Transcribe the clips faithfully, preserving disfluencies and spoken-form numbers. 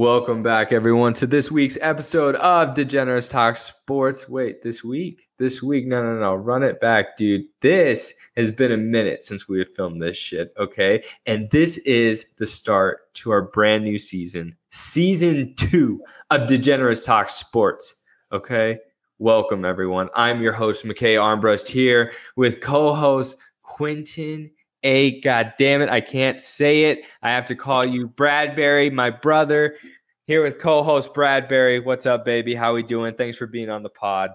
Welcome back, everyone, to this week's episode of DeGeneres Talk Sports. Wait, this week? This week? No, no, no. Run it back, dude. This has been a minute since we have filmed this shit, okay? And this is the start to our brand new season, season two of DeGeneres Talk Sports, okay? Welcome, everyone. I'm your host, McKay Armbrust, here with co-host Quentin A. God damn it, I can't say it. I have to call you Bradbury, my brother, here with co-host Bradbury. What's up, baby? How we doing? Thanks for being on the pod.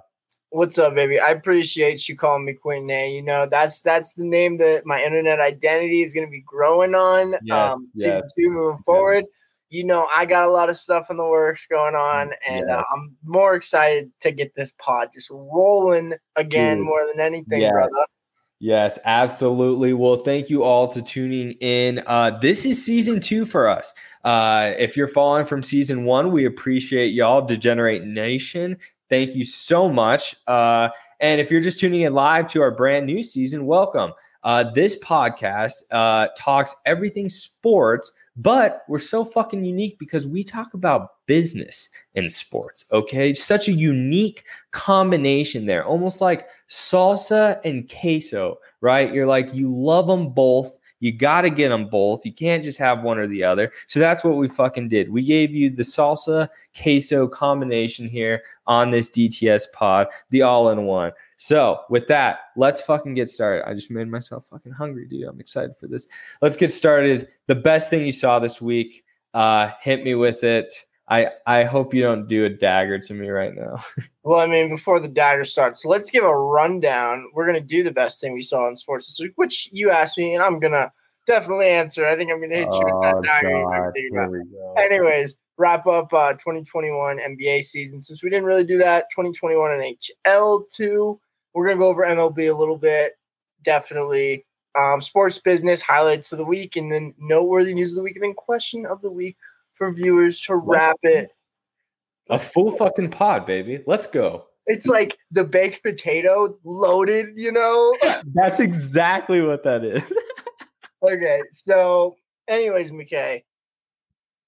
What's up, baby? I appreciate you calling me Quentin A. You know, that's that's the name that my internet identity is going to be growing on. Yeah, um, yeah, season two moving forward. Yeah. You know, I got a lot of stuff in the works going on, and yeah. uh, I'm more excited to get this pod just rolling again. Dude, more than anything, yeah. brother. Yes, absolutely. Well, thank you all to tuning in. Uh, this is season two for us. Uh, if you're following from season one, we appreciate y'all. Degenerate Nation, thank you so much. Uh, and if you're just tuning in live to our brand new season, welcome. Uh, this podcast uh, talks everything sports, but we're so fucking unique because we talk about business and sports, okay? Such a unique combination there, almost like salsa and queso, right? You're like, you love them both. You got to get them both. You can't just have one or the other. So that's what we fucking did. We gave you the salsa queso combination here on this D T S pod, the all-in-one. So with that, let's fucking get started. I just made myself fucking hungry, dude. I'm excited for this. Let's get started. The best thing you saw this week, uh, hit me with it. I, I hope you don't do a dagger to me right now. Well, I mean, before the dagger starts, let's give a rundown. We're going to do the best thing we saw in sports this week, which you asked me, and I'm going to definitely answer. I think I'm going to hit oh, you with that dagger. God, we go. Anyways, wrap up uh, twenty twenty-one N B A season. Since we didn't really do that, twenty twenty-one N H L too. We're going to go over M L B a little bit, definitely. Um, sports business, highlights of the week, and then noteworthy news of the week, and then question of the week for viewers to wrap it. A full fucking pod, baby. Let's go. It's like the baked potato loaded, you know? That's exactly what that is. Okay, so anyways, McKay,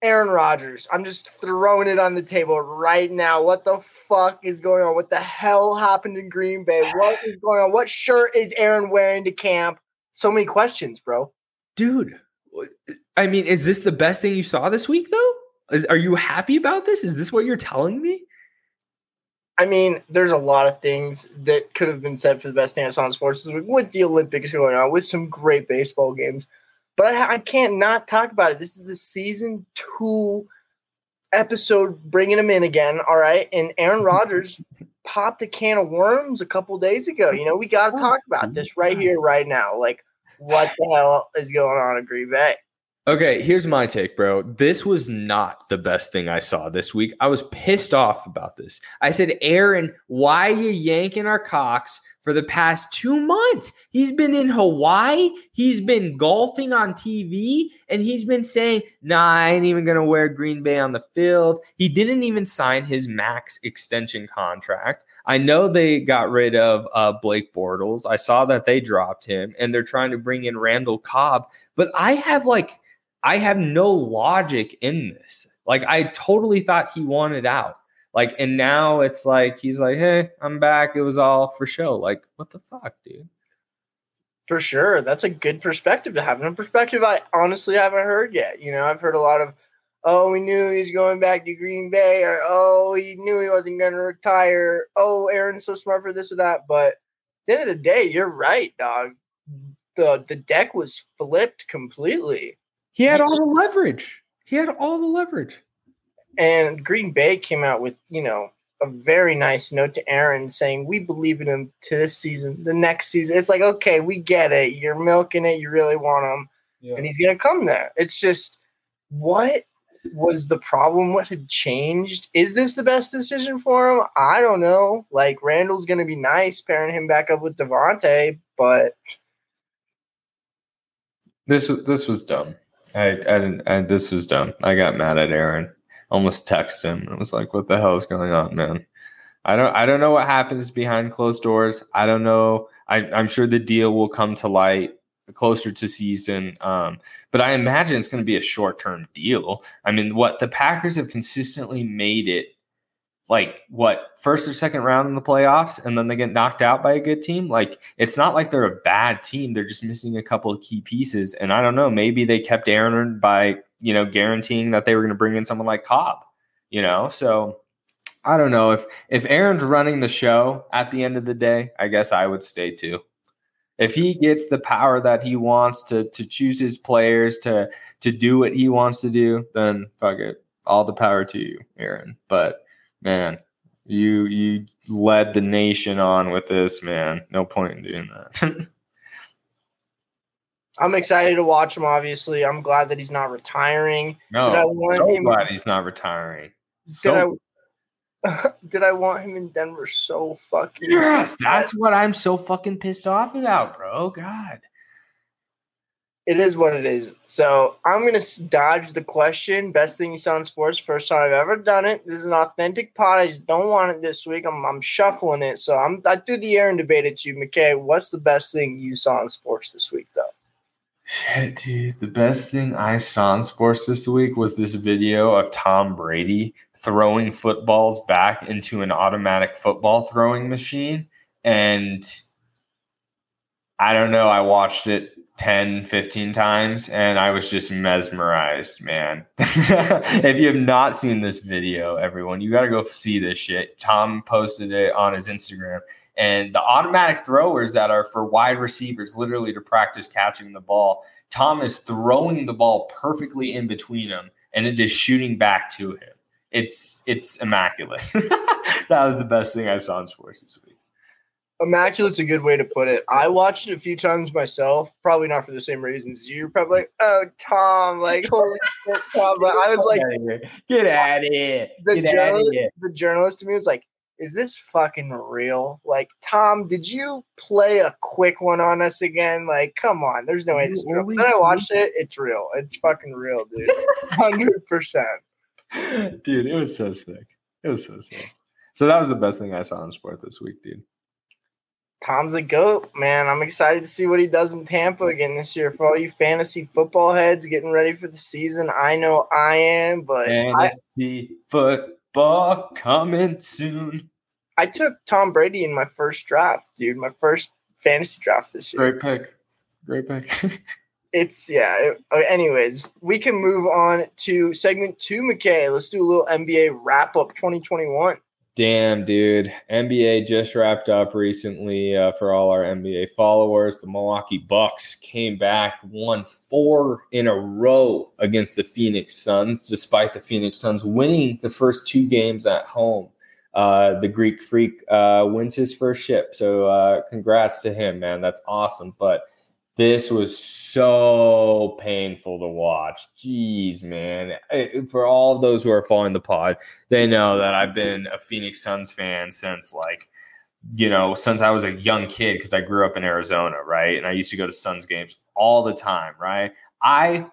Aaron Rodgers. I'm just throwing it on the table right now. What the fuck is going on? What the hell happened in Green Bay? What is going on? What shirt is Aaron wearing to camp? So many questions, bro. Dude. I mean, is this the best thing you saw this week, though? Is, are you happy about this? Is this what you're telling me? I mean, there's a lot of things that could have been said for the best thing I saw in sports this week, with the Olympics going on, with some great baseball games. But I, I can't not talk about it. This is the season two episode, bringing him in again, all right? And Aaron Rodgers popped a can of worms a couple days ago. You know, we got to talk about this right here, right now. Like, what the hell is going on in Green Bay? Okay, here's my take, bro. This was not the best thing I saw this week. I was pissed off about this. I said, Aaron, why are you yanking our cocks for the past two months? He's been in Hawaii. He's been golfing on T V. And he's been saying, nah, I ain't even going to wear Green Bay on the field. He didn't even sign his max extension contract. I know they got rid of uh, Blake Bortles. I saw that they dropped him, and they're trying to bring in Randall Cobb. But I have like, I have no logic in this. Like, I totally thought he wanted out. Like, and now it's like, he's like, hey, I'm back. It was all for show. Like, what the fuck, dude? For sure. That's a good perspective to have. And a perspective I honestly haven't heard yet. You know, I've heard a lot of, oh, we knew he was going back to Green Bay, or, oh, he knew he wasn't going to retire. Oh, Aaron's so smart for this or that. But at the end of the day, you're right, dog. The, the deck was flipped completely. He had all the leverage. He had all the leverage. And Green Bay came out with, you know, a very nice note to Aaron saying, we believe in him to this season, the next season. It's like, okay, we get it. You're milking it. You really want him. Yeah. And he's going to come there. It's just, what was the problem? What had changed? Is this the best decision for him? I don't know. Like, Randall's going to be nice pairing him back up with Devontae, but this, this was dumb. I, I didn't. I, this was dumb. I got mad at Aaron. Almost texted him. I was like, "What the hell is going on, man? I don't. I don't know what happens behind closed doors. I don't know. I, I'm sure the deal will come to light. closer to season. Um, but I imagine it's going to be a short-term deal. I mean, what the Packers have consistently made it like what first or second round in the playoffs, and then they get knocked out by a good team. Like, it's not like they're a bad team. They're just missing a couple of key pieces. And I don't know, maybe they kept Aaron by, you know, guaranteeing that they were going to bring in someone like Cobb, you know? So I don't know if, if Aaron's running the show at the end of the day, I guess I would stay too. If he gets the power that he wants to, to choose his players, to, to do what he wants to do, then fuck it. All the power to you, Aaron. But man, you you led the nation on with this, man. No point in doing that. I'm excited to watch him, obviously. I'm glad that he's not retiring. No, did I want so him glad in- he's not retiring. Did, so- I, did I want him in Denver so fucking Yes, bad. That's what I'm so fucking pissed off about, bro. God. It is what it is. So I'm going to dodge the question. Best thing you saw in sports. First time I've ever done it. This is an authentic pod. I just don't want it this week. I'm I'm shuffling it. So I'm, I threw the Aaron debate at you, McKay. What's the best thing you saw in sports this week, though? Shit, dude. The best thing I saw in sports this week was this video of Tom Brady throwing footballs back into an automatic football throwing machine. And I don't know. I watched it ten, fifteen times, and I was just mesmerized, man. If you have not seen this video, everyone, you got to go see this shit. Tom posted it on his Instagram. And the automatic throwers that are for wide receivers, literally to practice catching the ball, Tom is throwing the ball perfectly in between them, and it is shooting back to him. It's, it's immaculate. That was the best thing I saw in sports this week. Immaculate's a good way to put it. I watched it a few times myself, probably not for the same reasons. You're probably like, oh, Tom, like, holy shit, Tom. But I was like, get out of here. Get out of here. The journalist to me was like, is this fucking real? Like, Tom, did you play a quick one on us again? Like, come on. There's no way this is real. Then I watched it. It's real. It's fucking real, dude. one hundred percent. Dude, it was so sick. It was so sick. So that was the best thing I saw in sport this week, dude. Tom's a GOAT, man. I'm excited to see what he does in Tampa again this year. For all you fantasy football heads getting ready for the season, I know I am, but fantasy I, football coming soon. I took Tom Brady in my first draft, dude. My first fantasy draft this year. Great pick. Great pick. It's, yeah. It, anyways, we can move on to segment two, McKay. Let's do a little N B A wrap-up twenty twenty-one. Damn, dude. N B A just wrapped up recently uh, for all our N B A followers. The Milwaukee Bucks came back, won four in a row against the Phoenix Suns, despite the Phoenix Suns winning the first two games at home. Uh, the Greek Freak uh, wins his first ship, so uh, congrats to him, man. That's awesome, but this was so painful to watch. Jeez, man. For all of those who are following the pod, they know that I've been a Phoenix Suns fan since, like, you know, since I was a young kid because I grew up in Arizona, right? And I used to go to Suns games all the time, right? I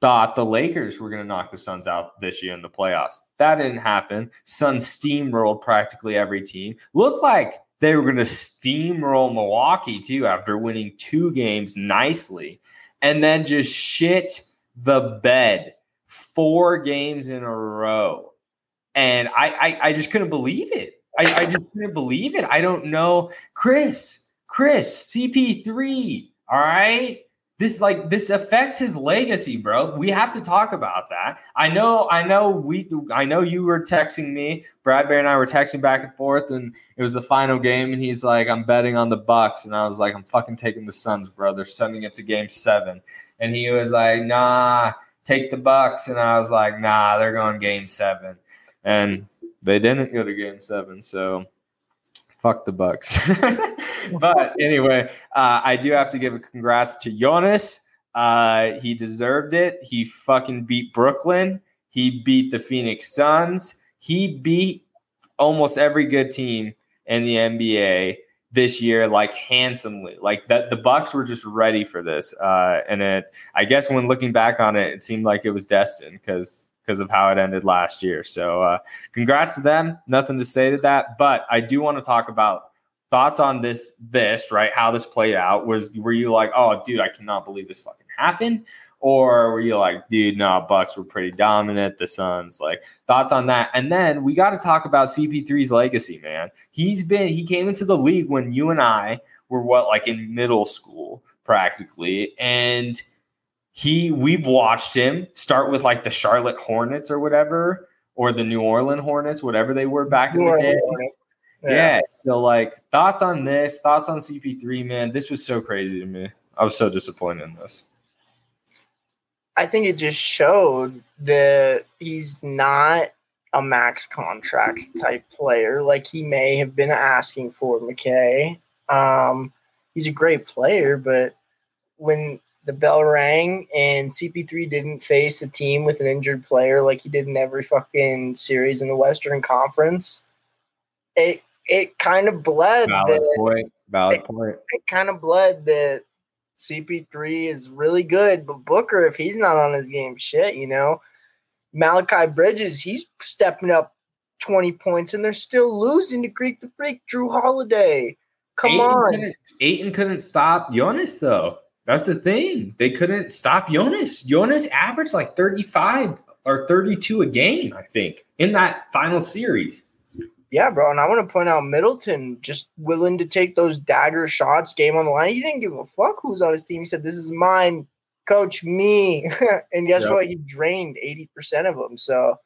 thought the Lakers were going to knock the Suns out this year in the playoffs. That didn't happen. Suns steamrolled practically every team. Looked like they were going to steamroll Milwaukee, too, after winning two games nicely. And then just shit the bed four games in a row. And I I, I just couldn't believe it. I, I just couldn't believe it. I don't know. Khris, Khris, C P three, all right? This like this affects his legacy, bro. We have to talk about that. I know, I know, we, I know you were texting me. Bradbury and I were texting back and forth, and it was the final game, and he's like, "I'm betting on the Bucks," and I was like, "I'm fucking taking the Suns, bro. They're sending it to Game Seven," and he was like, "Nah, take the Bucks," and I was like, "Nah, they're going Game Seven," and they didn't go to Game Seven, so. Fuck the Bucks. But anyway, uh, I do have to give a congrats to Giannis. Uh, he deserved it. He fucking beat Brooklyn. He beat the Phoenix Suns. He beat almost every good team in the N B A this year, like, handsomely. Like, that, the Bucks were just ready for this. Uh, and it, I guess when looking back on it, it seemed like it was destined because because of how it ended last year. So uh, congrats to them. Nothing to say to that. But I do want to talk about thoughts on this, this, right? How this played out was, were you like, oh, dude, I cannot believe this fucking happened? Or were you like, dude, no, nah, Bucks were pretty dominant. The Suns, like, thoughts on that. And then we got to talk about C P three's legacy, man. He's been, he came into the league when you and I were what, like in middle school practically. And he, we've watched him start with like the Charlotte Hornets or whatever, or the New Orleans Hornets, whatever they were back New in the Orleans. Day. Yeah. yeah. So like thoughts on this, thoughts on C P three, man. This was so crazy to me. I was so disappointed in this. I think it just showed that he's not a max contract type player like he may have been asking for, McKay. Um, he's a great player, but when the bell rang and C P three didn't face a team with an injured player like he did in every fucking series in the Western Conference, it it kind of bled. Valid that, point. Valid it, point. It kind of bled that C P three is really good, but Booker, if he's not on his game, shit, you know, Malachi Bridges, he's stepping up twenty points, and they're still losing to Greek the Freak, Drew Holiday. Come Ayton on. Couldn't, Ayton couldn't stop Giannis, though. That's the thing. They couldn't stop Giannis. Giannis averaged like thirty-five or thirty-two a game, I think, in that final series. Yeah, bro, and I want to point out Middleton just willing to take those dagger shots, game on the line. He didn't give a fuck who's on his team. He said, this is mine, coach, me. And guess yep. what? He drained eighty percent of them. So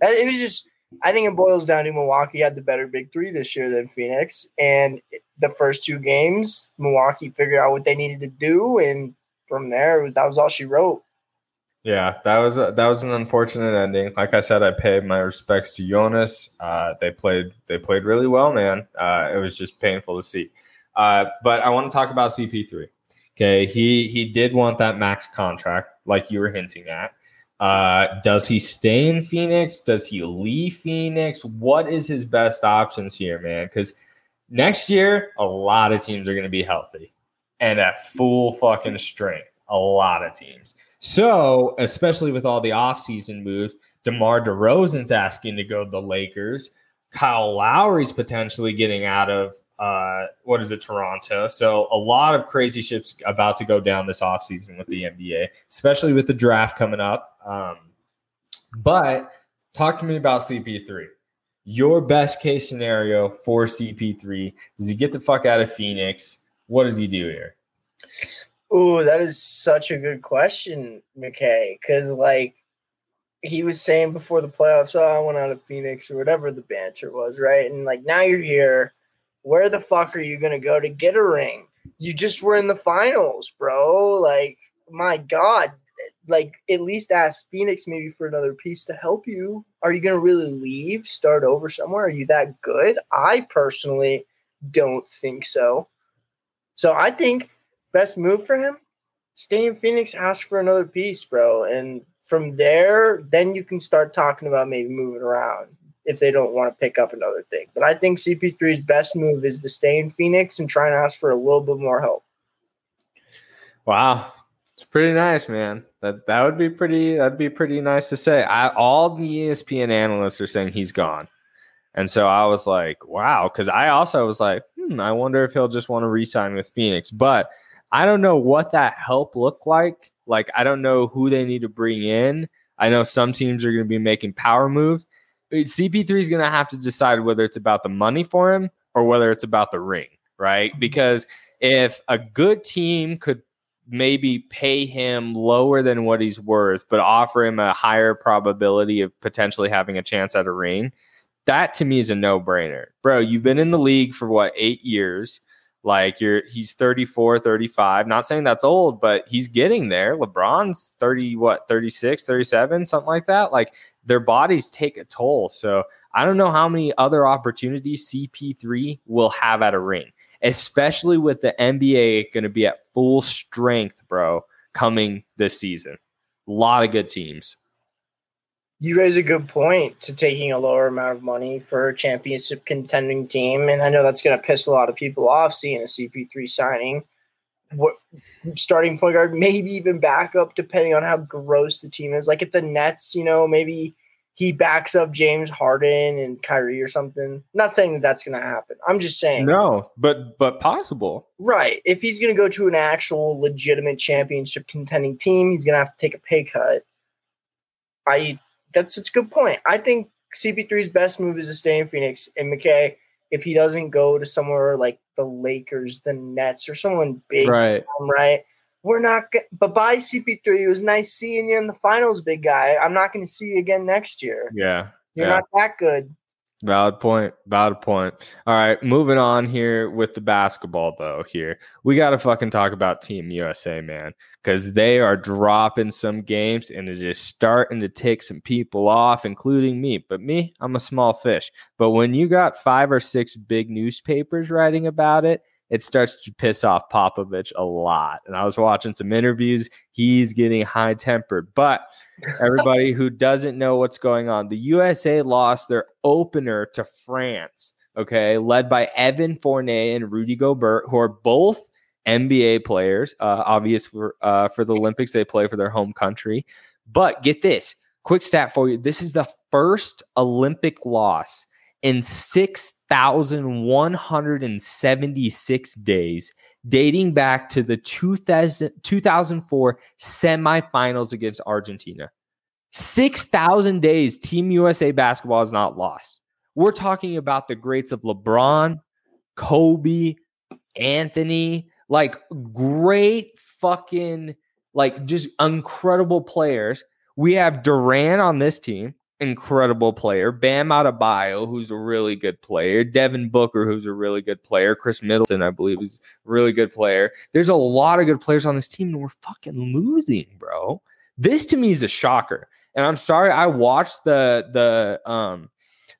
it was just – I think it boils down to Milwaukee had the better big three this year than Phoenix. And the first two games, Milwaukee figured out what they needed to do, and from there, that was all she wrote. Yeah, that was a, that was an unfortunate ending. Like I said, I paid my respects to Jonas. Uh, they played they played really well, man. Uh, it was just painful to see. Uh, but I want to talk about C P three. Okay, he he did want that max contract, like you were hinting at. Uh, does he stay in Phoenix? Does he leave Phoenix? What is his best options here, man? Because next year, a lot of teams are going to be healthy and at full fucking strength. A lot of teams. So, especially with all the offseason moves, DeMar DeRozan's asking to go to the Lakers. Kyle Lowry's potentially getting out of, uh, what is it, Toronto. So, a lot of crazy shit's about to go down this offseason with the N B A, especially with the draft coming up. Um, but talk to me about C P three. Your best case scenario for C P three. Does he get the fuck out of Phoenix? What does he do here? Ooh, that is such a good question, McKay, because, like, he was saying before the playoffs, oh, I went out of Phoenix or whatever the banter was, right? And, like, now you're here. Where the fuck are you going to go to get a ring? You just were in the finals, bro. Like, my God. Like, at least ask Phoenix maybe for another piece to help you. Are you going to really leave, start over somewhere? Are you that good? I personally don't think so. So I think – best move for him, stay in Phoenix, ask for another piece, bro. And from there, then you can start talking about maybe moving around if they don't want to pick up another thing. But I think C P three's best move is to stay in Phoenix and try and ask for a little bit more help. Wow. It's pretty nice, man. That that would be pretty that'd be pretty nice to say. I all the E S P N analysts are saying he's gone. And so I was like, wow, because I also was like, hmm, I wonder if he'll just want to re-sign with Phoenix. But I don't know what that help looked like. Like, I don't know who they need to bring in. I know some teams are going to be making power moves. C P three is going to have to decide whether it's about the money for him or whether it's about the ring, right? Because if a good team could maybe pay him lower than what he's worth, but offer him a higher probability of potentially having a chance at a ring, that to me is a no-brainer. Bro, you've been in the league for, what, eight years? Like you're, he's thirty-four, thirty-five, not saying that's old, but he's getting there. LeBron's thirty, what, thirty-six, thirty-seven, something like that. Like their bodies take a toll. So I don't know how many other opportunities C P three will have at a ring, especially with the N B A going to be at full strength, bro, coming this season. A lot of good teams. You raise a good point to taking a lower amount of money for a championship contending team. And I know that's going to piss a lot of people off seeing a C P three signing. What starting point guard, maybe even backup, depending on how gross the team is. Like at the Nets, you know, maybe he backs up James Harden and Kyrie or something. I'm not saying that that's going to happen. I'm just saying. No, but but possible. Right. If he's going to go to an actual legitimate championship contending team, he's going to have to take a pay cut. I that's such a good point. I think C P three's best move is to stay in Phoenix. And McKay, if he doesn't go to somewhere like the Lakers, the Nets, or someone big, right? Time, right? We're not – but bye, C P three. It was nice seeing you in the finals, big guy. I'm not going to see you again next year. Yeah. You're yeah. not that good. Valid point. Valid point. All right, moving on here with the basketball, though, here. We got to fucking talk about Team U S A, man, because they are dropping some games and they're just starting to take some people off, including me. But me, I'm a small fish. But when you got five or six big newspapers writing about it, it starts to piss off Popovich a lot. And I was watching some interviews. He's getting high-tempered. But everybody who doesn't know what's going on, the U S A lost their opener to France, okay, led by Evan Fournier and Rudy Gobert, who are both N B A players, uh, obvious for, uh, for the Olympics. They play for their home country. But get this, quick stat for you. This is the first Olympic loss in six thousand one hundred seventy-six days, dating back to the two thousand, two thousand four semifinals against Argentina. six thousand days, Team U S A basketball is not lost. We're talking about the greats of LeBron, Kobe, Anthony, like great fucking, like just incredible players. We have Durant on this team. Incredible player. Bam Adebayo, who's a really good player. Devin Booker, who's a really good player. Khris Middleton, I believe, is a really good player. There's a lot of good players on this team, and we're fucking losing, bro. This, to me, is a shocker. And I'm sorry, I watched the, the um,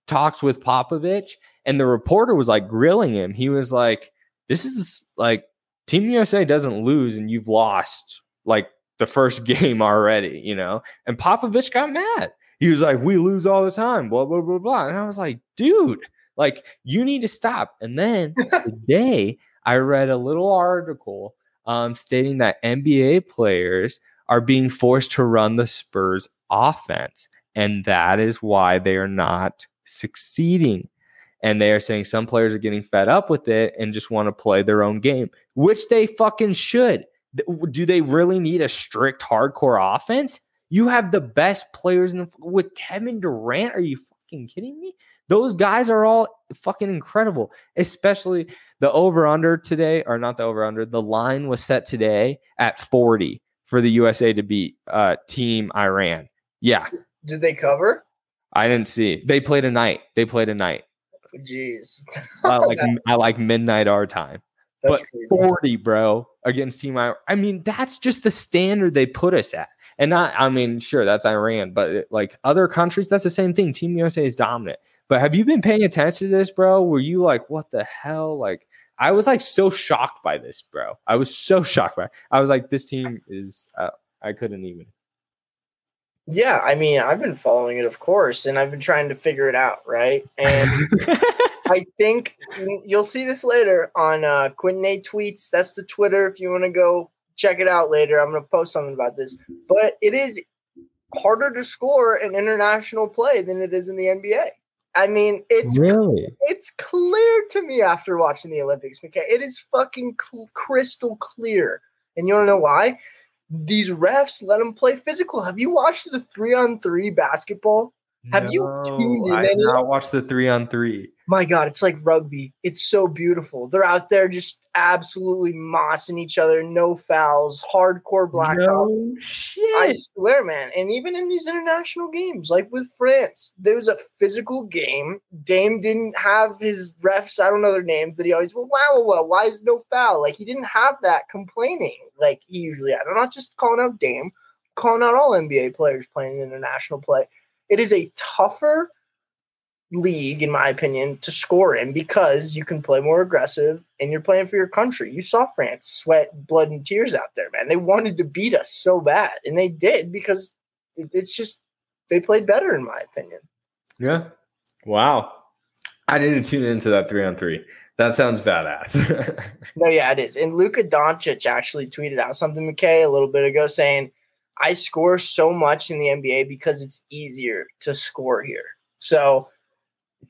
talks with Popovich, and the reporter was, like, grilling him. He was like, this is, like, Team U S A doesn't lose, and you've lost, like, the first game already, you know? And Popovich got mad. He was like, we lose all the time, blah, blah, blah, blah. And I was like, dude, like, you need to stop. And then today I read a little article um, stating that N B A players are being forced to run the Spurs offense. And that is why they are not succeeding. And they are saying some players are getting fed up with it and just want to play their own game, which they fucking should. Do they really need a strict hardcore offense? You have the best players in the, with Kevin Durant. Are you fucking kidding me? Those guys are all fucking incredible, especially the over-under today, or not the over-under. The line was set today at forty for the U S A to beat uh, Team Iran. Yeah. Did they cover? I didn't see. They played a night. They played a night. Jeez. I like I like midnight our time. That's but crazy. forty, bro, against Team Iran. I mean, that's just the standard they put us at. And not, I mean, sure, that's Iran, but it, like other countries, that's the same thing. Team U S A is dominant. But have you been paying attention to this, bro? Were you like, what the hell? Like, I was like so shocked by this, bro. I was so shocked by it. I was like, this team is, uh, I couldn't even. Yeah, I mean, I've been following it, of course, and I've been trying to figure it out, right? And I think you'll see this later on uh, Quentin A tweets. That's the Twitter if you want to go. Check it out later. I'm going to post something about this. But it is harder to score in international play than it is in the N B A. I mean, it's really? It's clear to me after watching the Olympics, McKay. It is fucking cl- crystal clear. And you want to know why? These refs let them play physical. Have you watched the three-on-three basketball? Have no, you? I did not watch the three-on-three. My God, it's like rugby. It's so beautiful. They're out there just absolutely mossing each other. No fouls. Hardcore blackouts. No shit. I swear, man. And even in these international games, like with France, there was a physical game. Dame didn't have his refs. I don't know their names. That he always, well, wow, wow, wow, why is no foul? Like he didn't have that complaining like he usually had. I'm not just calling out Dame. Calling out all N B A players playing international play. It is a tougher league, in my opinion, to score in because you can play more aggressive and you're playing for your country. You saw France sweat blood and tears out there, man. They wanted to beat us so bad, and they did because it's just they played better, in my opinion. Yeah. Wow. I need to tune into that three on three. That sounds badass. No, yeah, it is. And Luka Doncic actually tweeted out something, McKay, a little bit ago saying, I score so much in the N B A because it's easier to score here. So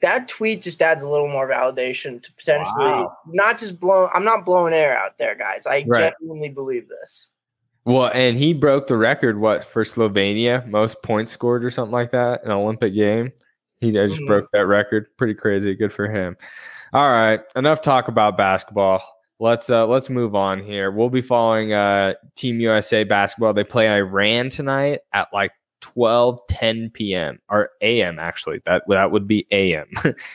that tweet just adds a little more validation to potentially wow. not just blow. I'm not blowing air out there, guys. I right. genuinely believe this. Well, and he broke the record, what, for Slovenia, most points scored or something like that, an Olympic game. He just mm-hmm. broke that record. Pretty crazy. Good for him. All right. Enough talk about basketball. Let's uh, let's move on here. We'll be following uh, Team U S A basketball. They play Iran tonight at like twelve ten p.m. or a m actually. That that would be a m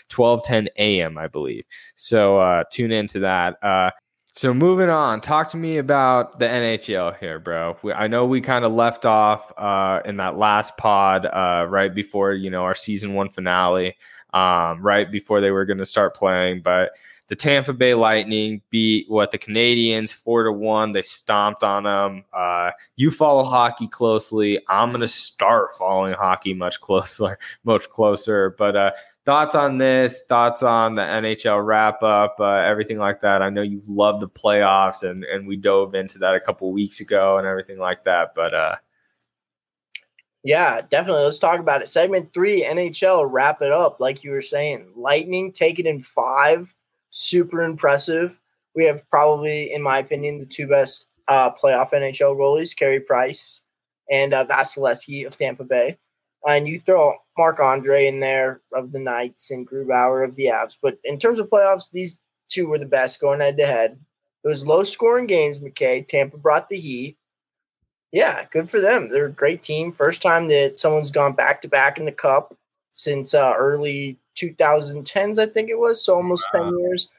twelve ten a.m. I believe. So uh, tune into that. Uh, so moving on, talk to me about the N H L here, bro. We, I know we kind of left off uh, in that last pod uh, right before you know our season one finale, um, right before they were going to start playing, but. The Tampa Bay Lightning beat what the Canadians four to one. They stomped on them. Uh, you follow hockey closely. I'm gonna start following hockey much closer, much closer. But uh, thoughts on this? Thoughts on the N H L wrap up? Uh, everything like that. I know you love the playoffs, and and we dove into that a couple weeks ago and everything like that. But uh, yeah, definitely. Let's talk about it. Segment three, N H L wrap it up. Like you were saying, Lightning take it in five. Super impressive. We have probably, in my opinion, the two best uh, playoff N H L goalies, Carey Price and uh, Vasilevsky of Tampa Bay. Uh, and you throw Marc-Andre in there of the Knights and Grubauer of the Avs. But in terms of playoffs, these two were the best going head-to-head. It was low-scoring games, McKay. Tampa brought the heat. Yeah, good for them. They're a great team. First time that someone's gone back-to-back in the Cup since uh, early twenty tens, I think it was, so almost wow. ten years.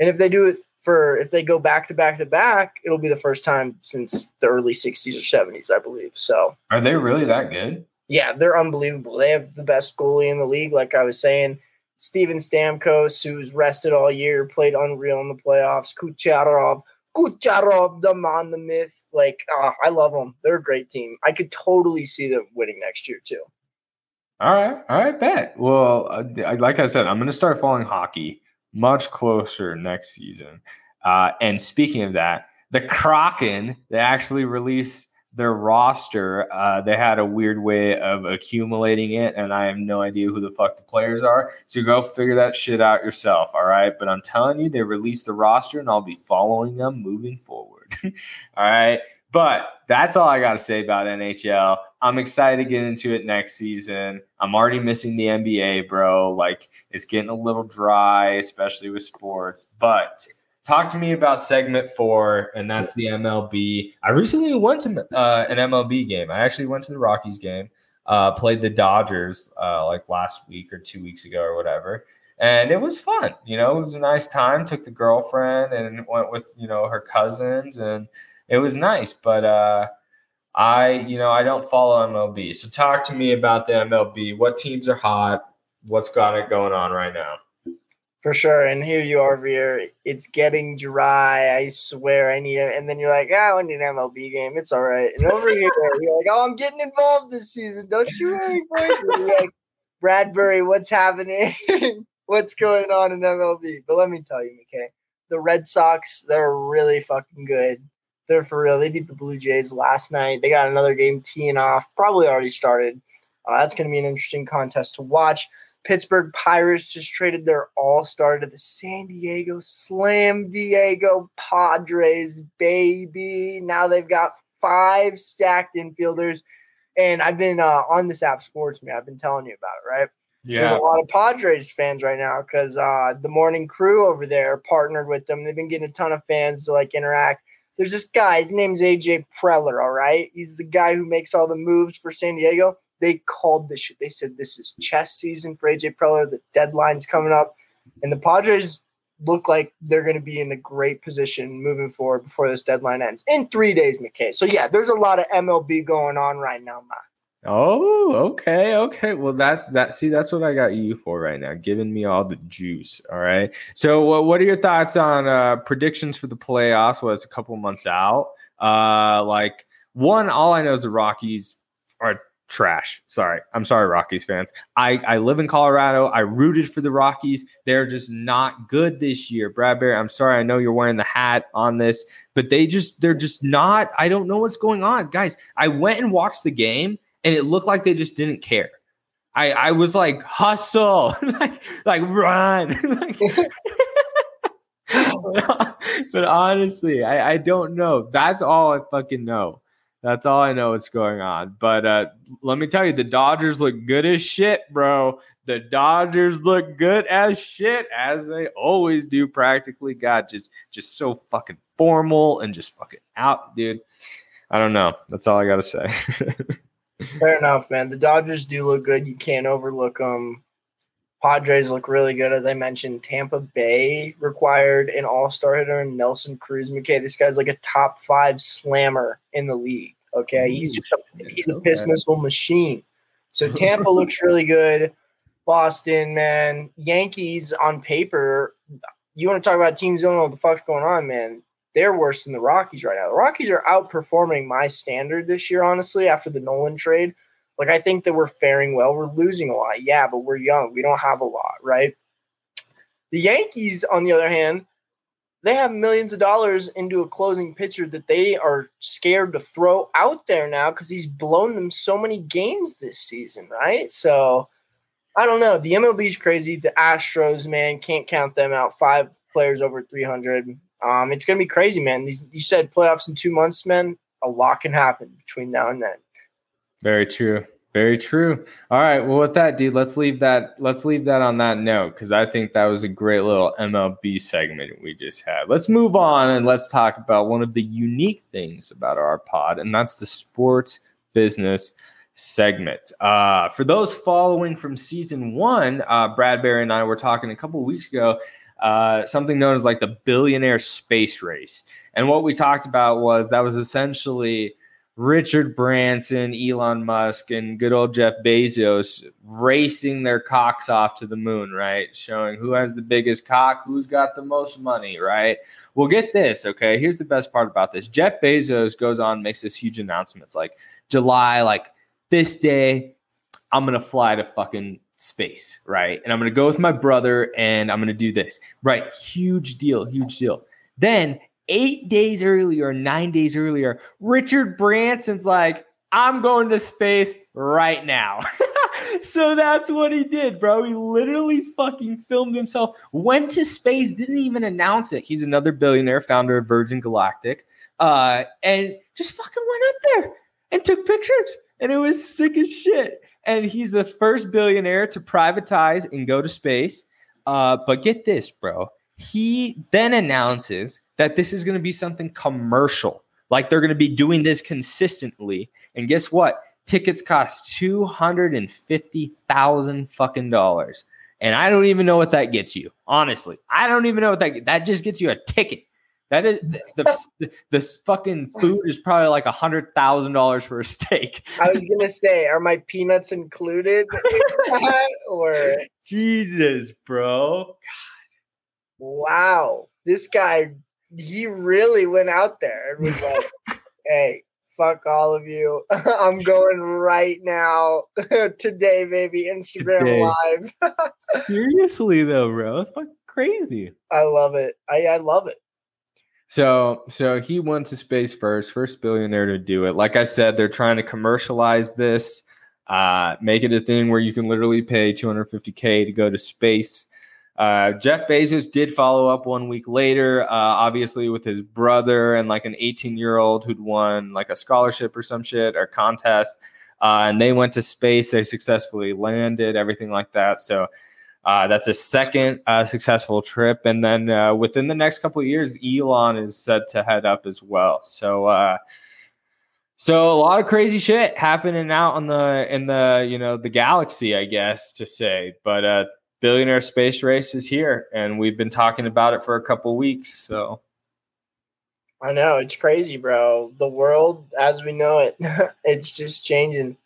And if they do it for, if they go back to back to back, it'll be the first time since the early sixties or seventies, I believe. So, are they really that good? Yeah, they're unbelievable. They have the best goalie in the league, like I was saying. Steven Stamkos, who's rested all year, played unreal in the playoffs. Kucherov, Kucherov, the man, the myth. Like, oh, I love them. They're a great team. I could totally see them winning next year, too. All right. All right. Bet. Well, uh, like I said, I'm going to start following hockey much closer next season. Uh, and speaking of that, the Kraken, they actually released their roster. Uh, they had a weird way of accumulating it, and I have no idea who the fuck the players are. So go figure that shit out yourself. All right. But I'm telling you, they released the roster, and I'll be following them moving forward. All right. But that's all I got to say about N H L. I'm excited to get into it next season. I'm already missing the N B A, bro. Like, it's getting a little dry, especially with sports. But talk to me about segment four, and that's the M L B. I recently went to uh, an M L B game. I actually went to the Rockies game, uh, played the Dodgers uh, like last week or two weeks ago or whatever. And it was fun. You know, it was a nice time. Took the girlfriend and went with, you know, her cousins and – it was nice, but uh, I, you know, I don't follow M L B. So talk to me about the M L B. What teams are hot? What's got it going on right now? For sure. And here you are, Veer. It's getting dry. I swear I need it. And then you're like, oh, I need an M L B game. It's all right. And over here, you're like, oh, I'm getting involved this season. Don't you worry, boys. You're like, Bradbury, what's happening? What's going on in M L B? But let me tell you, McKay, the Red Sox, they're really fucking good. They're for real. They beat the Blue Jays last night. They got another game teeing off. Probably already started. Uh, that's going to be an interesting contest to watch. Pittsburgh Pirates just traded their all-star to the San Diego Slam Diego Padres, baby. Now they've got five stacked infielders. And I've been uh, on this app, Sportsman. I've been telling you about it, right? Yeah. There's a lot of Padres fans right now because uh, the morning crew over there partnered with them. They've been getting a ton of fans to like interact. There's this guy, his name's A J. Preller, all right? He's the guy who makes all the moves for San Diego. They called this shit. They said this is chess season for A J. Preller. The deadline's coming up. And the Padres look like they're going to be in a great position moving forward before this deadline ends. In three days, McKay. So, yeah, there's a lot of M L B going on right now, man. Oh, okay, okay. Well, that's that. See, that's what I got you for right now, giving me all the juice. All right. So, uh, what are your thoughts on uh, predictions for the playoffs? Well, it's a couple months out. Uh, like one, all I know is the Rockies are trash. Sorry. I'm sorry, Rockies fans. I, I live in Colorado. I rooted for the Rockies. They're just not good this year. Bradbury, I'm sorry. I know you're wearing the hat on this, but they just, they're just not, I don't know what's going on. Guys, I went and watched the game and it looked like they just didn't care. I, I was like, hustle, like, like run. like, but honestly, I, I don't know. That's all I fucking know. That's all I know what's going on. But uh, let me tell you, the Dodgers look good as shit, bro. The Dodgers look good as shit, as they always do practically. God, just, just so fucking formal and just fucking out, dude. I don't know. That's all I got to say. Fair enough, man. The Dodgers do look good. You can't overlook them. Padres look really good. As I mentioned, Tampa Bay required an all-star hitter in Nelson Cruz. McKay, this guy's like a top five slammer in the league, okay? He's just a, he's a piss missile machine. So Tampa looks really good. Boston, man. Yankees on paper, you want to talk about teams who don't know what the fuck's going on, man. They're worse than the Rockies right now. The Rockies are outperforming my standard this year, honestly, after the Nolan trade. Like, I think that we're faring well. We're losing a lot. Yeah, but we're young. We don't have a lot, right? The Yankees, on the other hand, they have millions of dollars into a closing pitcher that they are scared to throw out there now because he's blown them so many games this season, right? So, I don't know. The M L B is crazy. The Astros, man, can't count them out. Five players over three hundred. Um, it's going to be crazy, man. These, you said playoffs in two months, man. A lot can happen between now and then. Very true. Very true. All right. Well, with that, dude, let's leave that. Let's leave that on that note, because I think that was a great little M L B segment we just had. Let's move on and let's talk about one of the unique things about our pod, and that's the sports business segment. Uh, for those following from season one, uh, Bradbury and I were talking a couple of weeks ago. Uh, something known as like the billionaire space race. And what we talked about was that was essentially Richard Branson, Elon Musk, and good old Jeff Bezos racing their cocks off to the moon, right? Showing who has the biggest cock, who's got the most money, right? Well, get this, okay? Here's the best part about this. Jeff Bezos goes on and makes this huge announcement. It's like July, like this day, I'm going to fly to fucking space, right? And I'm going to go with my brother and I'm going to do this, right? Huge deal, huge deal. Then eight days earlier, nine days earlier, Richard Branson's like, I'm going to space right now. So that's what he did, bro. He literally fucking filmed himself, went to space, didn't even announce it. He's another billionaire, founder of Virgin Galactic, uh, and just fucking went up there and took pictures. And it was sick as shit. And he's the first billionaire to privatize and go to space. Uh, but get this, bro. He then announces that this is going to be something commercial. Like they're going to be doing this consistently. And guess what? Tickets cost two hundred fifty thousand dollars fucking dollars. And I don't even know what that gets you. Honestly, I don't even know what that that just gets you a ticket. That is the, the this fucking food is probably like a hundred thousand dollars for a steak. I was gonna say, are my peanuts included? Or Jesus, bro, God, wow, this guy, he really went out there and was like, "Hey, fuck all of you, I'm going right now, today, baby, Instagram today. Live." Seriously, though, bro, that's fucking crazy. I love it. I I love it. So so he went to space first, first billionaire to do it. Like I said, they're trying to commercialize this, uh, make it a thing where you can literally pay two hundred fifty thousand to go to space. Uh, Jeff Bezos did follow up one week later, uh, obviously with his brother and like an eighteen-year-old who'd won like a scholarship or some shit or contest. Uh, and they went to space. They successfully landed, everything like that. So Uh, that's a second uh, successful trip. And then uh, within the next couple of years, Elon is said to head up as well. So uh, so a lot of crazy shit happening out on the in the, you know, the galaxy, I guess, to say. But uh, billionaire space race is here, and we've been talking about it for a couple of weeks. So I know. It's crazy, bro. The world as we know it, it's just changing.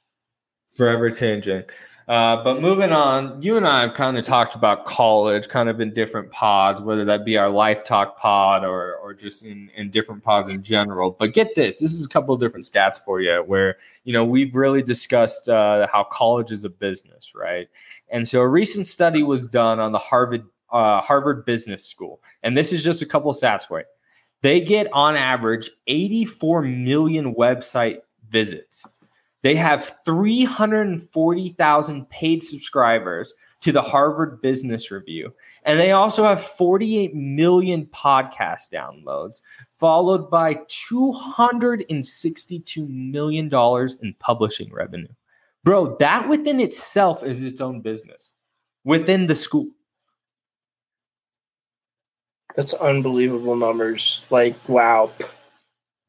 Forever changing. Uh, but moving on, you and I have kind of talked about college kind of in different pods, whether that be our Life Talk pod or or just in, in different pods in general. But get this, this is a couple of different stats for you where, you know, we've really discussed uh, how college is a business, right? And so a recent study was done on the Harvard uh, Harvard Business School. And this is just a couple of stats for you. They get on average eighty-four million website visits. They have three hundred forty thousand paid subscribers to the Harvard Business Review. And they also have forty-eight million podcast downloads, followed by two hundred sixty-two million dollars in publishing revenue. Bro, that within itself is its own business within the school. That's unbelievable numbers. Like, wow.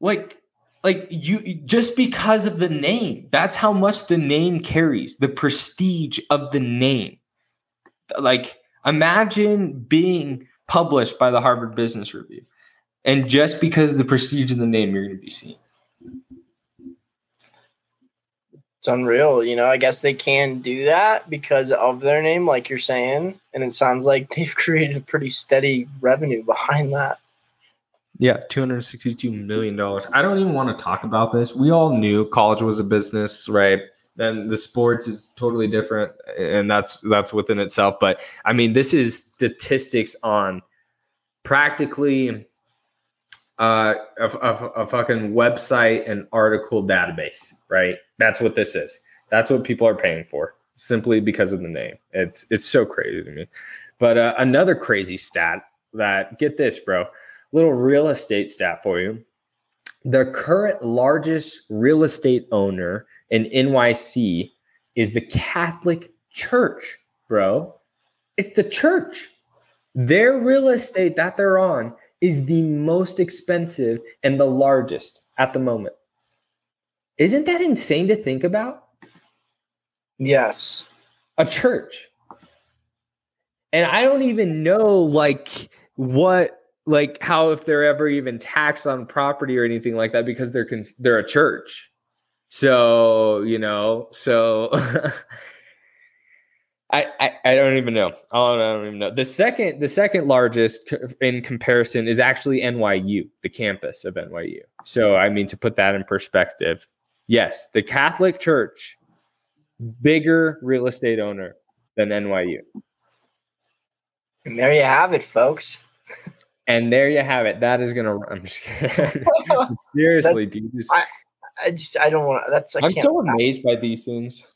Like, Like you, just because of the name, that's how much the name carries, the prestige of the name. Like, imagine being published by the Harvard Business Review, and just because of the prestige of the name, you're going to be seen. It's unreal. You know, I guess they can do that because of their name, like you're saying, and it sounds like they've created a pretty steady revenue behind that. Yeah, two hundred sixty-two million dollars. I don't even want to talk about this. We all knew college was a business, right? Then the sports is totally different, and that's that's within itself. But, I mean, this is statistics on practically uh, a, a, a fucking website and article database, right? That's what this is. That's what people are paying for simply because of the name. It's, it's so crazy to me. But uh, another crazy stat that, get this, bro. Little real estate stat for you. The current largest real estate owner in N Y C is the Catholic Church, bro. It's the church. Their real estate that they're on is the most expensive and the largest at the moment. Isn't that insane to think about? Yes. A church. And I don't even know, like, what... Like how if they're ever even taxed on property or anything like that because they're cons- they're a church. So, you know, so I, I I don't even know. I don't, I don't even know. The second the second largest in comparison is actually N Y U, the campus of N Y U. So, I mean, to put that in perspective, yes, the Catholic Church, bigger real estate owner than N Y U. And there you have it, folks. And there you have it. That is going to – I'm just kidding. Seriously, dude. Just, I, I just – I don't want to – I'm so amazed by these things.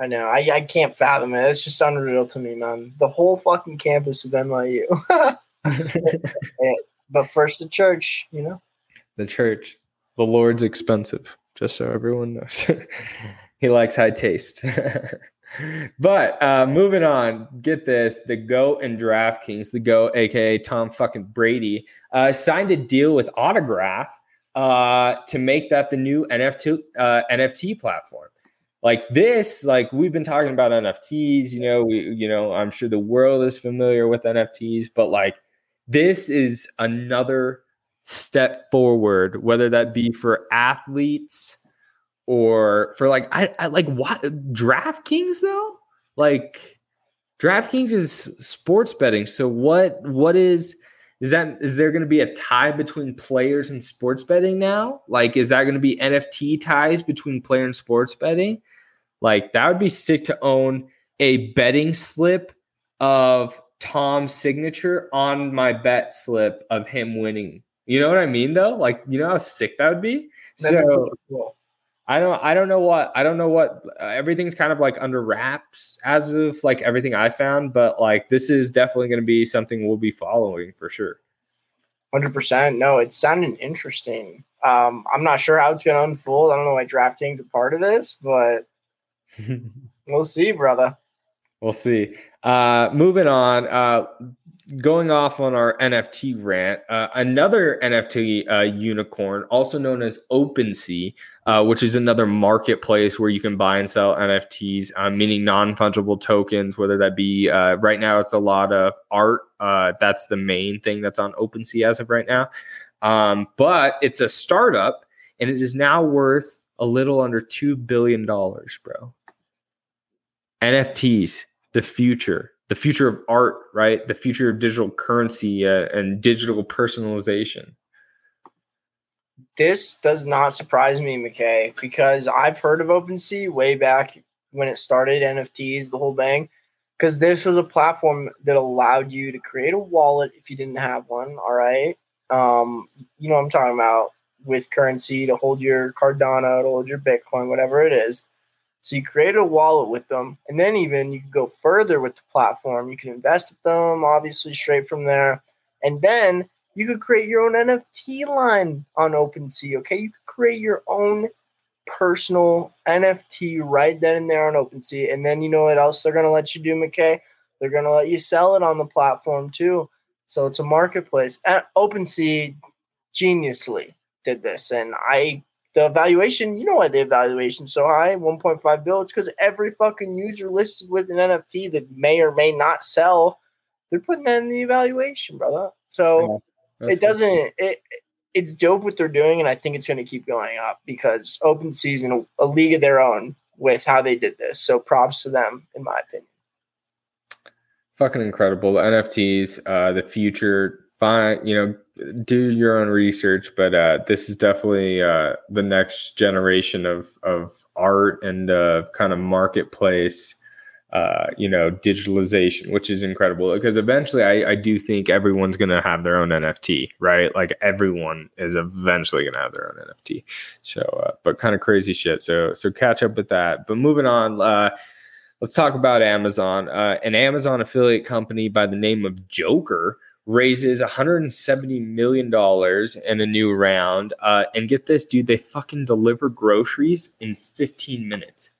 I know. I, I can't fathom it. It's just unreal to me, man. The whole fucking campus of N Y U. But first the church, you know? The church. The Lord's expensive, just so everyone knows. He likes high taste. But uh, moving on, get this, the GOAT and DraftKings, the GOAT, a k a. Tom fucking Brady, uh, signed a deal with Autograph uh, to make that the new N F T platform. Like this, like we've been talking about N F Ts, you know, we, you know, I'm sure the world is familiar with N F Ts, but like this is another step forward, whether that be for athletes, or for like, I, I like what DraftKings though? Like DraftKings is sports betting. So what, what is, is that, is there going to be a tie between players and sports betting now? Like, is that going to be N F T ties between player and sports betting? Like that would be sick to own a betting slip of Tom's signature on my bet slip of him winning. You know what I mean though? Like, you know how sick that would be? That'd so be cool. I don't I don't know what I don't know what uh, everything's kind of like under wraps as of like everything I found, but like this is definitely going to be something we'll be following for sure. one hundred percent. No, it's sounding interesting. Um, I'm not sure how it's going to unfold. I don't know why DraftKings is a part of this, but we'll see, brother. We'll see. Uh, moving on. Uh, Going off on our N F T rant, uh, another N F T uh, unicorn, also known as OpenSea, uh, which is another marketplace where you can buy and sell N F Ts, uh, meaning non-fungible tokens, whether that be uh, right now it's a lot of art. Uh, that's the main thing that's on OpenSea as of right now. Um, but it's a startup, and it is now worth a little under two billion dollars, bro. N F Ts, the future, the future of art, right? The future of digital currency uh, and digital personalization. This does not surprise me, McKay, because I've heard of OpenSea way back when it started, N F Ts, the whole bang, because this was a platform that allowed you to create a wallet if you didn't have one, all right? Um, you know what I'm talking about, with currency to hold your Cardano, to hold your Bitcoin, whatever it is. So you created a wallet with them, and then even you could go further with the platform. You could invest with them, obviously, straight from there. And then you could create your own N F T line on OpenSea, okay? You could create your own personal N F T right then and there on OpenSea. And then you know what else they're going to let you do, McKay? They're going to let you sell it on the platform too. So it's a marketplace. At OpenSea geniusly did this, and I the valuation, you know why the valuation so high, one point five billion, it's because every fucking user listed with an N F T that may or may not sell, they're putting that in the evaluation, brother. So yeah, it doesn't cool. it it's dope what they're doing, and I think it's going to keep going up because OpenSea's in a, a league of their own with how they did this. So props to them, in my opinion. Fucking incredible. The N F Ts, uh, the future. Find, you know, do your own research, but uh, this is definitely uh, the next generation of of art and of uh, kind of marketplace, uh, you know, digitalization, which is incredible because eventually I, I do think everyone's going to have their own N F T, right? Like everyone is eventually going to have their own N F T. So, uh, but kind of crazy shit. So, so catch up with that. But moving on, uh, let's talk about Amazon. Uh, an Amazon affiliate company by the name of Joker raises one hundred seventy million dollars in a new round. Uh, and get this, dude, they fucking deliver groceries in fifteen minutes.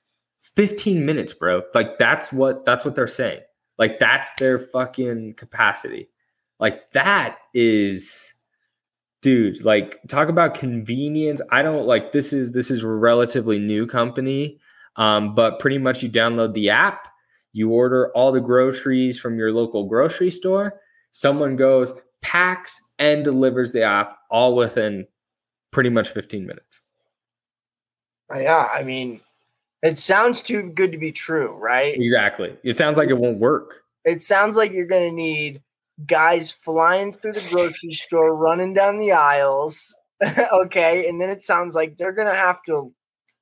fifteen minutes, bro. Like, that's what that's what they're saying. Like, that's their fucking capacity. Like, that is... Dude, like, talk about convenience. I don't, like, this is, this is a relatively new company. Um, but pretty much you download the app. You order all the groceries from your local grocery store. Someone goes, packs, and delivers the app all within pretty much fifteen minutes. Yeah, I mean, it sounds too good to be true, right? Exactly. It sounds like it won't work. It sounds like you're going to need guys flying through the grocery store, running down the aisles, okay? And then it sounds like they're going to have to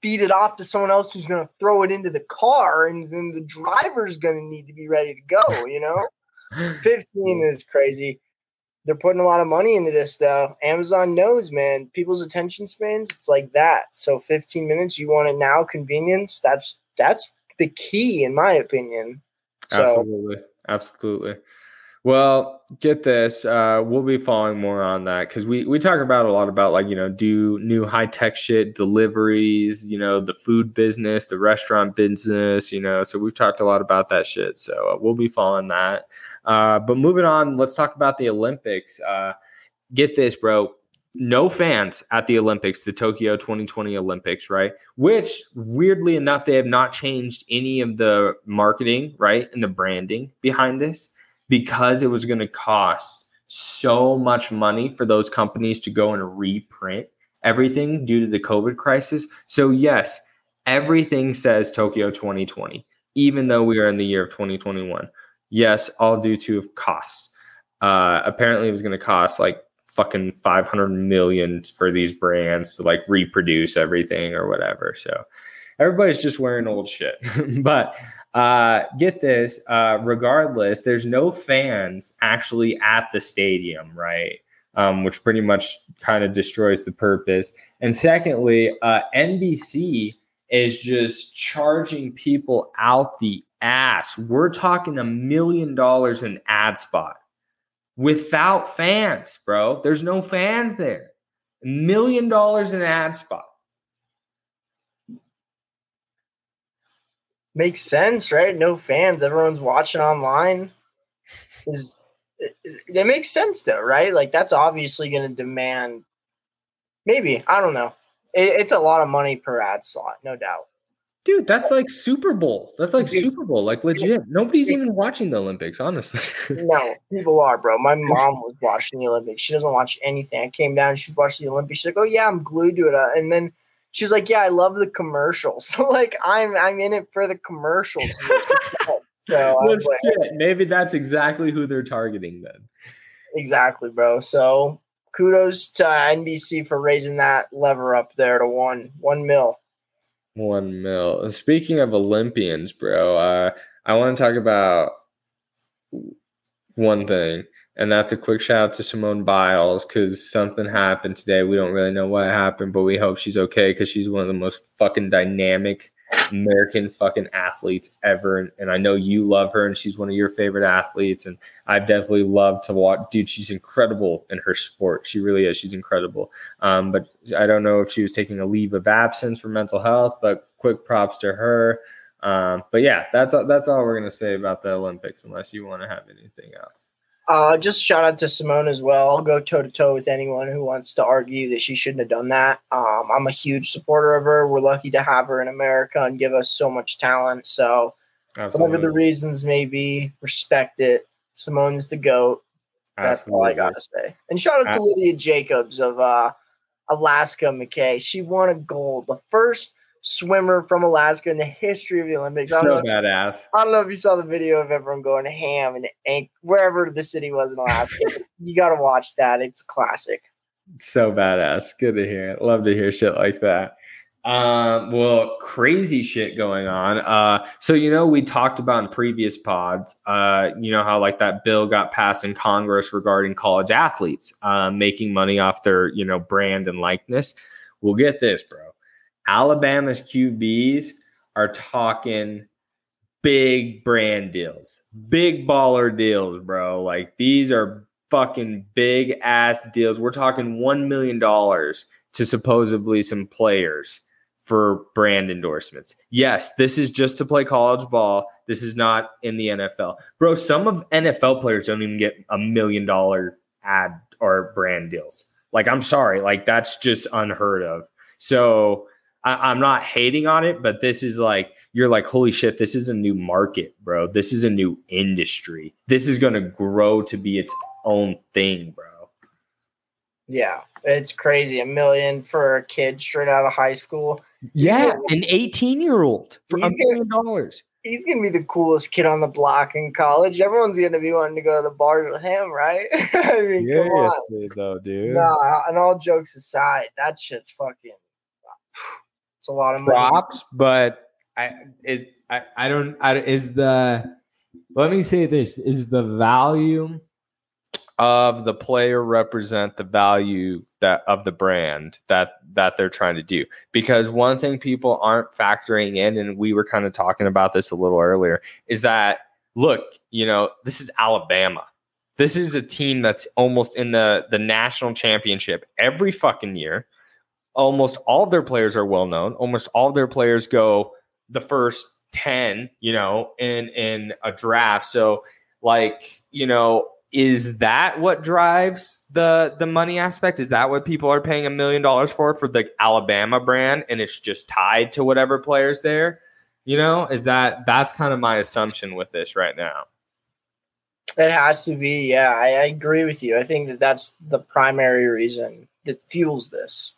feed it off to someone else who's going to throw it into the car, and then the driver's going to need to be ready to go, you know? fifteen is crazy. They're putting a lot of money into this, though. Amazon knows, man. People's attention spans, it's like that. So fifteen minutes, you want it now, convenience. That's that's the key, in my opinion. So. Absolutely. Absolutely. Well, get this. Uh, we'll be following more on that because we, we talk about a lot about, like, you know, do new high-tech shit, deliveries, you know, the food business, the restaurant business, you know. So we've talked a lot about that shit. So uh, we'll be following that. Uh, but moving on, let's talk about the Olympics. Uh, get this, bro. No fans at the Olympics, the Tokyo twenty twenty Olympics, right? Which, weirdly enough, they have not changed any of the marketing, right, and the branding behind this. Because it was going to cost so much money for those companies to go and reprint everything due to the COVID crisis. So yes, everything says Tokyo twenty twenty, even though we are in the year of twenty twenty-one. Yes, all due to costs. Uh, apparently it was going to cost like fucking five hundred million dollars for these brands to like reproduce everything or whatever. So everybody's just wearing old shit, but Uh, get this, uh, regardless, there's no fans actually at the stadium, right? Um, which pretty much kind of destroys the purpose. And secondly, uh, N B C is just charging people out the ass. We're talking a million dollars in ad spot without fans, bro. There's no fans there. A million dollars in ad spot. Makes sense, right? No fans. Everyone's watching online. Is it, it makes sense, though, right? Like, that's obviously going to demand maybe. I don't know. It, it's a lot of money per ad slot, no doubt. Dude, that's like Super Bowl. That's like Dude. Super Bowl. Like, legit. Nobody's even watching the Olympics, honestly. No, people are, bro. My mom was watching the Olympics. She doesn't watch anything. I came down. She watched the Olympics. She's like, oh, yeah, I'm glued to it. And then She was like, yeah, I love the commercials. So like, I'm I'm in it for the commercials. So I was like, shit. Maybe that's exactly who they're targeting then. Exactly, bro. So kudos to N B C for raising that lever up there to one one mil. One mil. And speaking of Olympians, bro, uh, I want to talk about one thing. And that's a quick shout out to Simone Biles, because something happened today. We don't really know what happened, but we hope she's okay, because she's one of the most fucking dynamic American fucking athletes ever. And, and I know you love her, and she's one of your favorite athletes. And I definitely love to watch. Dude, she's incredible in her sport. She really is. She's incredible. Um, but I don't know if she was taking a leave of absence for mental health, but quick props to her. Um, but yeah, that's, that's all we're going to say about the Olympics, unless you want to have anything else. Uh, just shout out to Simone as well. I'll go toe to toe with anyone who wants to argue that she shouldn't have done that. Um, I'm a huge supporter of her. We're lucky to have her in America and give us so much talent. So Absolutely. Whatever the reasons may be, respect it. Simone's the GOAT. That's Absolutely. All I got to say. And shout out to Lydia Jacobs of uh, Alaska McKay. She won a gold. The first swimmer from Alaska in the history of the Olympics. So badass. I don't know if you saw the video of everyone going ham and, and wherever the city was in Alaska. You got to watch that. It's classic. So badass. Good to hear. Love to hear shit like that. Um, well, crazy shit going on. Uh, so, you know, we talked about in previous pods, uh, you know, how like that bill got passed in Congress regarding college athletes uh, making money off their, you know, brand and likeness. We'll get this, bro. Alabama's Q Bs are talking big brand deals, big baller deals, bro. Like, these are fucking big ass deals. We're talking one million dollars to supposedly some players for brand endorsements. Yes, this is just to play college ball. This is not in the N F L. Bro, some of N F L players don't even get a million dollar ad or brand deals. Like, I'm sorry. Like, that's just unheard of. So I, I'm not hating on it, but this is like, you're like, holy shit, this is a new market, bro. This is a new industry. This is going to grow to be its own thing, bro. Yeah, it's crazy. A million for a kid straight out of high school. Yeah, an eighteen-year-old for a million dollars. He's going to be the coolest kid on the block in college. Everyone's going to be wanting to go to the bars with him, right? I mean, seriously, come on. Though, dude. Nah, and all jokes aside, that shit's fucking... It's a lot of props, money. But I is I, I don't I, is the let me say this is the value of the player represent the value that of the brand that that they're trying to do. Because one thing people aren't factoring in, and we were kind of talking about this a little earlier, is that look, you know, this is Alabama. This is a team that's almost in the the national championship every fucking year. Almost all of their players are well-known. Almost all of their players go the first ten, you know, in, in a draft. So, like, you know, is that what drives the the money aspect? Is that what people are paying a million dollars for, for the Alabama brand, and it's just tied to whatever players there? You know, is that that's kind of my assumption with this right now. It has to be, yeah. I, I agree with you. I think that that's the primary reason that fuels this.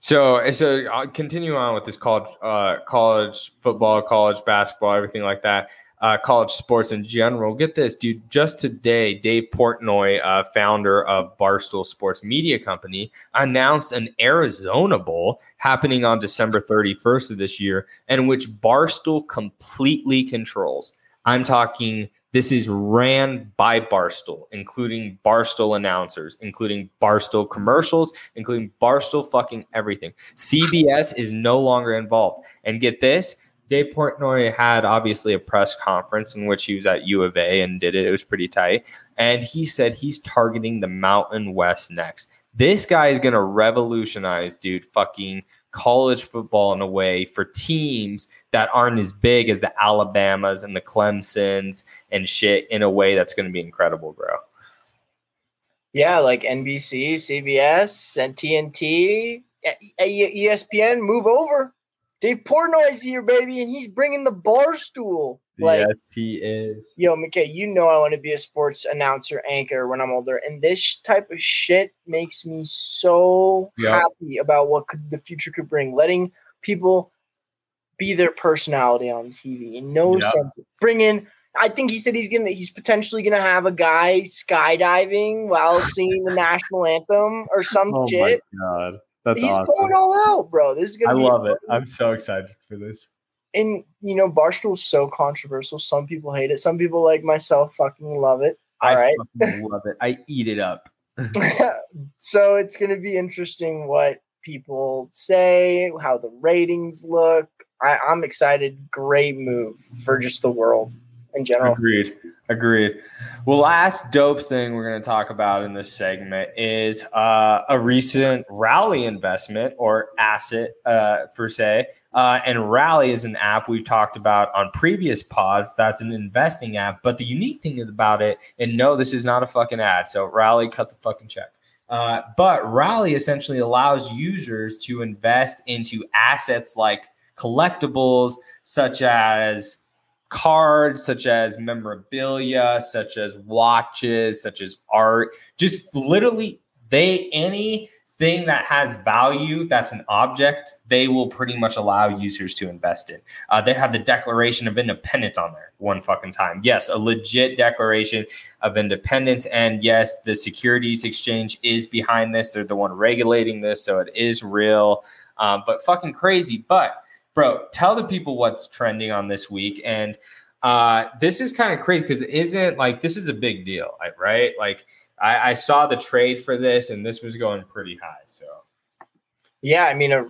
So, so I'll continue on with this college, uh, college football, college basketball, everything like that, uh, college sports in general. Get this, dude. Just today, Dave Portnoy, uh, founder of Barstool Sports Media Company, announced an Arizona Bowl happening on December thirty-first of this year, and which Barstool completely controls. I'm talking this is ran by Barstool, including Barstool announcers, including Barstool commercials, including Barstool fucking everything. C B S is no longer involved. And get this, Dave Portnoy had obviously a press conference in which he was at U of A and did it. It was pretty tight. And he said he's targeting the Mountain West next. This guy is going to revolutionize, dude, fucking college football in a way for teams that aren't as big as the Alabamas and the Clemsons and shit, in a way that's going to be incredible, bro. Yeah, like N B C, C B S, and T N T, E S P N, move over. Dave Portnoy's here, baby, and he's bringing the Barstool. Like, yes, he is. Yo, McKay, you know I want to be a sports announcer, anchor when I'm older, and this type of shit makes me so yep. happy about what could, the future could bring. Letting people be their personality on T V and no yep. sense. Bring in. I think he said he's gonna. He's potentially gonna have a guy skydiving while singing the national anthem or some oh shit. Oh my god, that's he's awesome. Going all out, bro. This is gonna. I be love important. It. I'm so excited for this. And, you know, Barstool is so controversial. Some people hate it. Some people like myself fucking love it. All I right? fucking love it. I eat it up. So it's going to be interesting what people say, how the ratings look. I, I'm excited. Great move for just the world in general. Agreed. Agreed. Well, last dope thing we're going to talk about in this segment is uh, a recent Rally investment or asset uh, for say. Uh, and Rally is an app we've talked about on previous pods. That's an investing app. But the unique thing about it, and no, this is not a fucking ad. So Rally, cut the fucking check. Uh, but Rally essentially allows users to invest into assets like collectibles, such as cards, such as memorabilia, such as watches, such as art. Just literally they any... thing that has value, that's an object, they will pretty much allow users to invest in. Uh, they have the Declaration of Independence on there one fucking time. Yes, a legit Declaration of Independence. And yes, the Securities Exchange is behind this. They're the one regulating this. So it is real, um, but fucking crazy. But bro, tell the people what's trending on this week. And uh, this is kind of crazy because it isn't like, this is a big deal, right? Like, I, I saw the trade for this, and this was going pretty high. So, yeah, I mean, a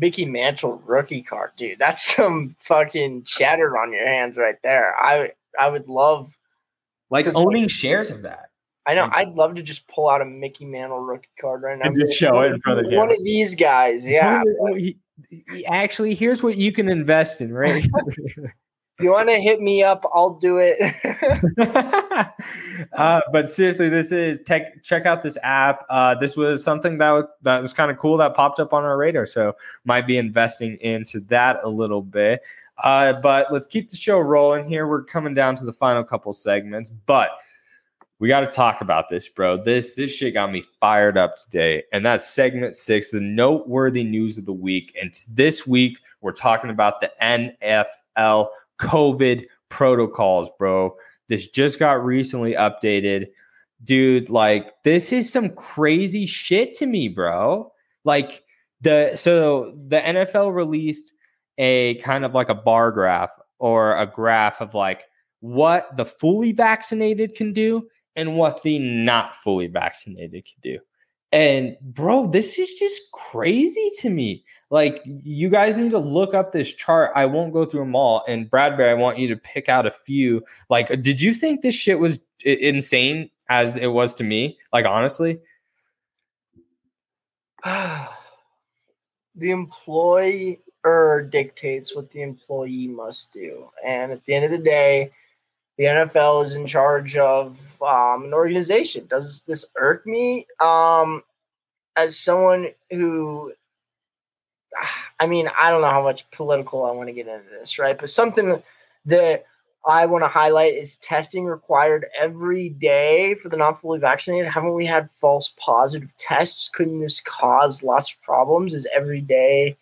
Mickey Mantle rookie card, dude. That's some fucking cheddar on your hands right there. I I would love, like, owning like, shares of that. I know. Like, I'd love to just pull out a Mickey Mantle rookie card right now and just show it in front of one of these guys. Yeah. He, he, actually, here's what you can invest in, right? You want to hit me up? I'll do it. uh, but seriously, this is tech. Check out this app. Uh, this was something that was, that was kind of cool that popped up on our radar. So might be investing into that a little bit. Uh, but let's keep the show rolling here. We're coming down to the final couple segments, but we got to talk about this, bro. This, this shit got me fired up today. And that's segment six, the noteworthy news of the week. And this week we're talking about the N F L COVID protocols, bro. This just got recently updated. Dude, like, this is some crazy shit to me, bro. Like, the so the N F L released a kind of like a bar graph or a graph of like what the fully vaccinated can do and what the not fully vaccinated can do. And bro, this is just crazy to me. Like, you guys need to look up this chart. I won't go through them all. And Bradbury, I want you to pick out a few. Like, did you think this shit was insane as it was to me? Like, honestly, the employer dictates what the employee must do. And at the end of the day, the N F L is in charge of um, an organization. Does this irk me? Um, as someone who, I mean, I don't know how much political I want to get into this, right? But something that I want to highlight is testing required every day for the not fully vaccinated. Haven't we had false positive tests? Couldn't this cause lots of problems? Is every day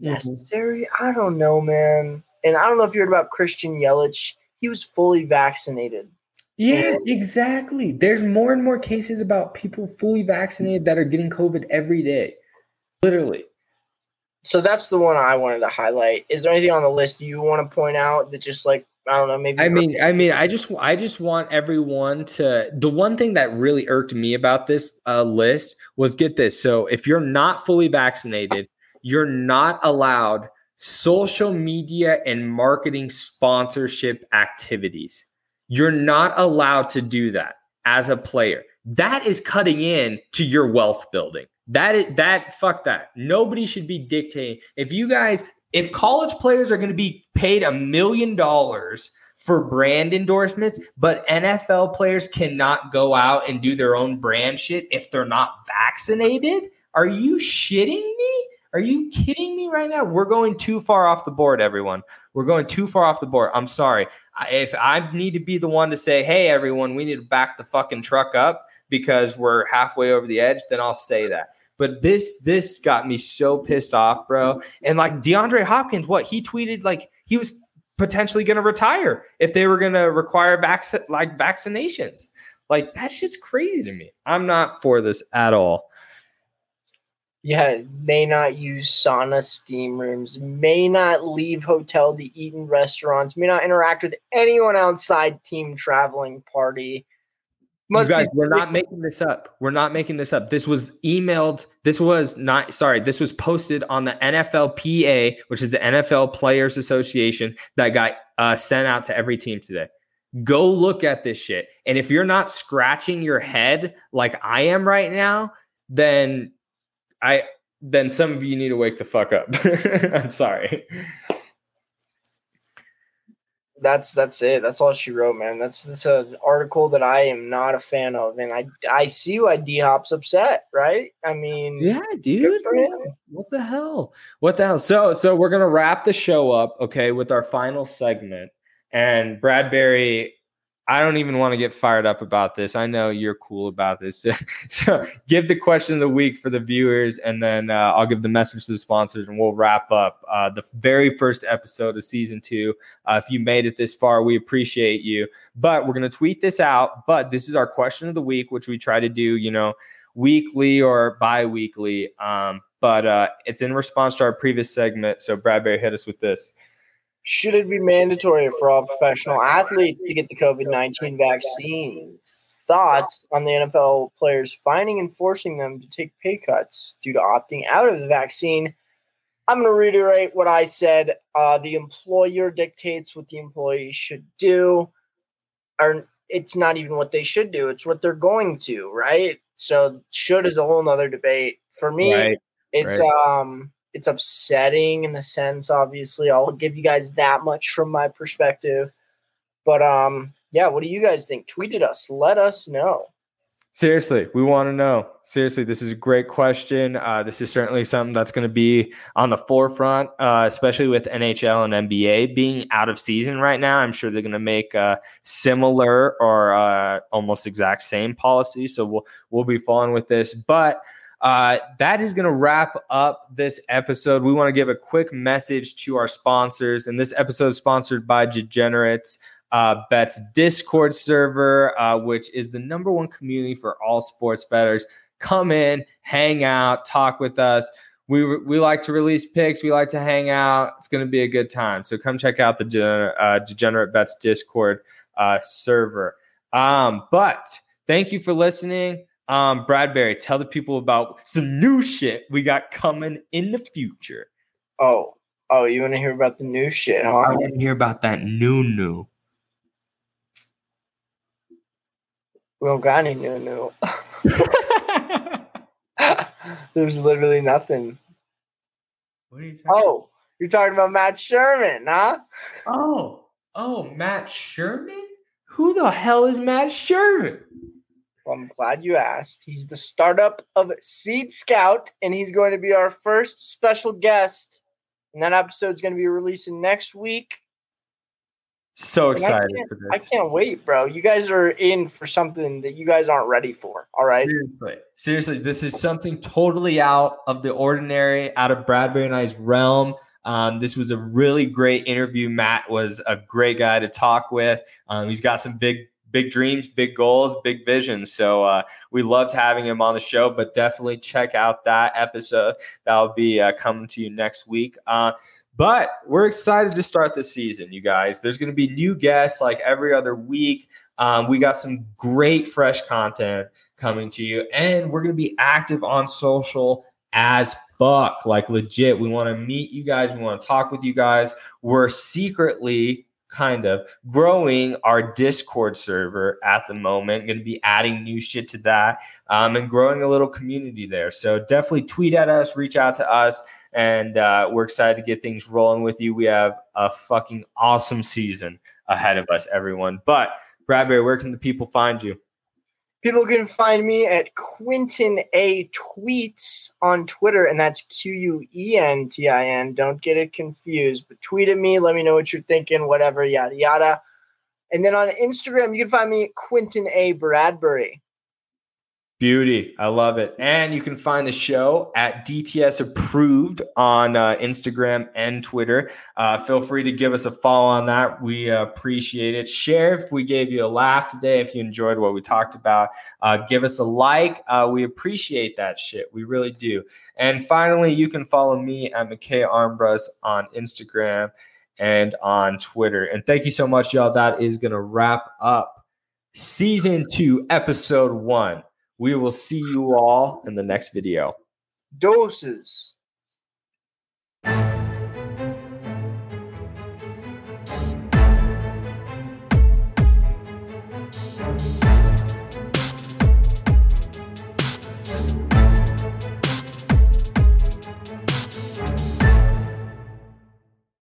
necessary? Mm-hmm. I don't know, man. And I don't know if you heard about Christian Yelich. He was fully vaccinated. Yeah, exactly. There's more and more cases about people fully vaccinated that are getting COVID every day, literally. So that's the one I wanted to highlight. Is there anything on the list you want to point out that just like, I don't know, maybe. I mean, I mean, I just, I just want everyone to, the one thing that really irked me about this uh, list was, get this. So if you're not fully vaccinated, you're not allowed social media and marketing sponsorship activities. You're not allowed to do that as a player. That is cutting in to your wealth building. That is, that fuck that. Nobody should be dictating. If you guys, if college players are going to be paid a million dollars for brand endorsements, but N F L players cannot go out and do their own brand shit if they're not vaccinated, are you shitting me? Are you kidding me right now? We're going too far off the board, everyone. We're going too far off the board. I'm sorry. If I need to be the one to say, hey, everyone, we need to back the fucking truck up because we're halfway over the edge, then I'll say that. But this this got me so pissed off, bro. And like DeAndre Hopkins, what? He tweeted like he was potentially going to retire if they were going to require vac- like vaccinations. Like that shit's crazy to me. I'm not for this at all. Yeah, may not use sauna steam rooms, may not leave hotel to eat in restaurants, may not interact with anyone outside team traveling party. Must you guys, be- we're not making this up. We're not making this up. This was emailed. This was not, sorry, this was posted on the N F L P A, which is the N F L Players Association that got uh, sent out to every team today. Go look at this shit. And if you're not scratching your head like I am right now, then I then some of you need to wake the fuck up. I'm sorry. That's that's it. That's all she wrote, man. That's that's an article that I am not a fan of, and I I see why D Hop's upset, right? I mean, yeah, dude. What the hell? What the hell? So so we're gonna wrap the show up, okay, with our final segment. And Bradbury, I don't even want to get fired up about this. I know you're cool about this. So, so give the question of the week for the viewers, and then uh, I'll give the message to the sponsors, and we'll wrap up uh, the very first episode of season two. Uh, if you made it this far, we appreciate you. But we're going to tweet this out. But this is our question of the week, which we try to do, you know, weekly or bi-weekly. Um, but uh, it's in response to our previous segment. So Bradbury, hit us with this. Should it be mandatory for all professional athletes to get the COVID nineteen vaccine? Thoughts on the N F L players finding and forcing them to take pay cuts due to opting out of the vaccine? I'm going to reiterate what I said. Uh, the employer dictates what the employee should do. Or it's not even what they should do. It's what they're going to, right? So should is a whole nother debate. For me, right. it's right. – um. It's upsetting in the sense, obviously. I'll give you guys that much from my perspective. But, um, yeah, what do you guys think? Tweet at us. Let us know. Seriously, we want to know. Seriously, this is a great question. Uh, this is certainly something that's going to be on the forefront, uh, especially with N H L and N B A being out of season right now. I'm sure they're going to make uh, similar or uh, almost exact same policy. So we'll we'll be following with this. But – Uh, that is going to wrap up this episode. We want to give a quick message to our sponsors, and this episode is sponsored by Degenerates, uh, Bet's Discord server, uh, which is the number one community for all sports bettors. Come in, hang out, talk with us. We we like to release picks. We like to hang out. It's going to be a good time. So come check out the Degener- uh, Degenerate Bet's Discord uh, server. Um, but thank you for listening. Um, Bradbury, tell the people about some new shit we got coming in the future. Oh, oh, you want to hear about the new shit, huh? I want to hear about that new new. We don't got any new new. There's literally nothing. What are you talking oh, about? You're talking about Matt Sherman, huh? Oh, oh, Matt Sherman? Who the hell is Matt Sherman? I'm glad you asked. He's the startup of Seed Scout, and he's going to be our first special guest. And that episode's going to be releasing next week. So excited for this. I can't wait, bro. You guys are in for something that you guys aren't ready for. All right. Seriously. Seriously. This is something totally out of the ordinary, out of Bradbury and I's realm. Um, this was a really great interview. Matt was a great guy to talk with. Um, he's got some big Big dreams, big goals, big vision. So uh, we loved having him on the show, but definitely check out that episode. That'll be uh, coming to you next week. Uh, but we're excited to start the season, you guys. There's going to be new guests like every other week. Um, we got some great fresh content coming to you, and we're going to be active on social as fuck, like legit. We want to meet you guys. We want to talk with you guys. We're secretly kind of growing our Discord server at the moment. Going to be adding new shit to that um, and growing a little community there. So definitely tweet at us, reach out to us, and uh, we're excited to get things rolling with you. We have a fucking awesome season ahead of us, everyone. But Bradbury, where can the people find you? People can find me at Quentin A Tweets on Twitter, and that's Q U E N T I N. Don't get it confused, but tweet at me. Let me know what you're thinking, whatever, yada, yada. And then on Instagram, you can find me at Quentin A Bradbury. Beauty. I love it. And you can find the show at D T S Approved on uh, Instagram and Twitter. Uh, feel free to give us a follow on that. We uh, appreciate it. Share if we gave you a laugh today, if you enjoyed what we talked about. Uh, give us a like. Uh, we appreciate that shit. We really do. And finally, you can follow me at McKay Armbrust on Instagram and on Twitter. And thank you so much, y'all. That is going to wrap up Season two, Episode one. We will see you all in the next video. Doses.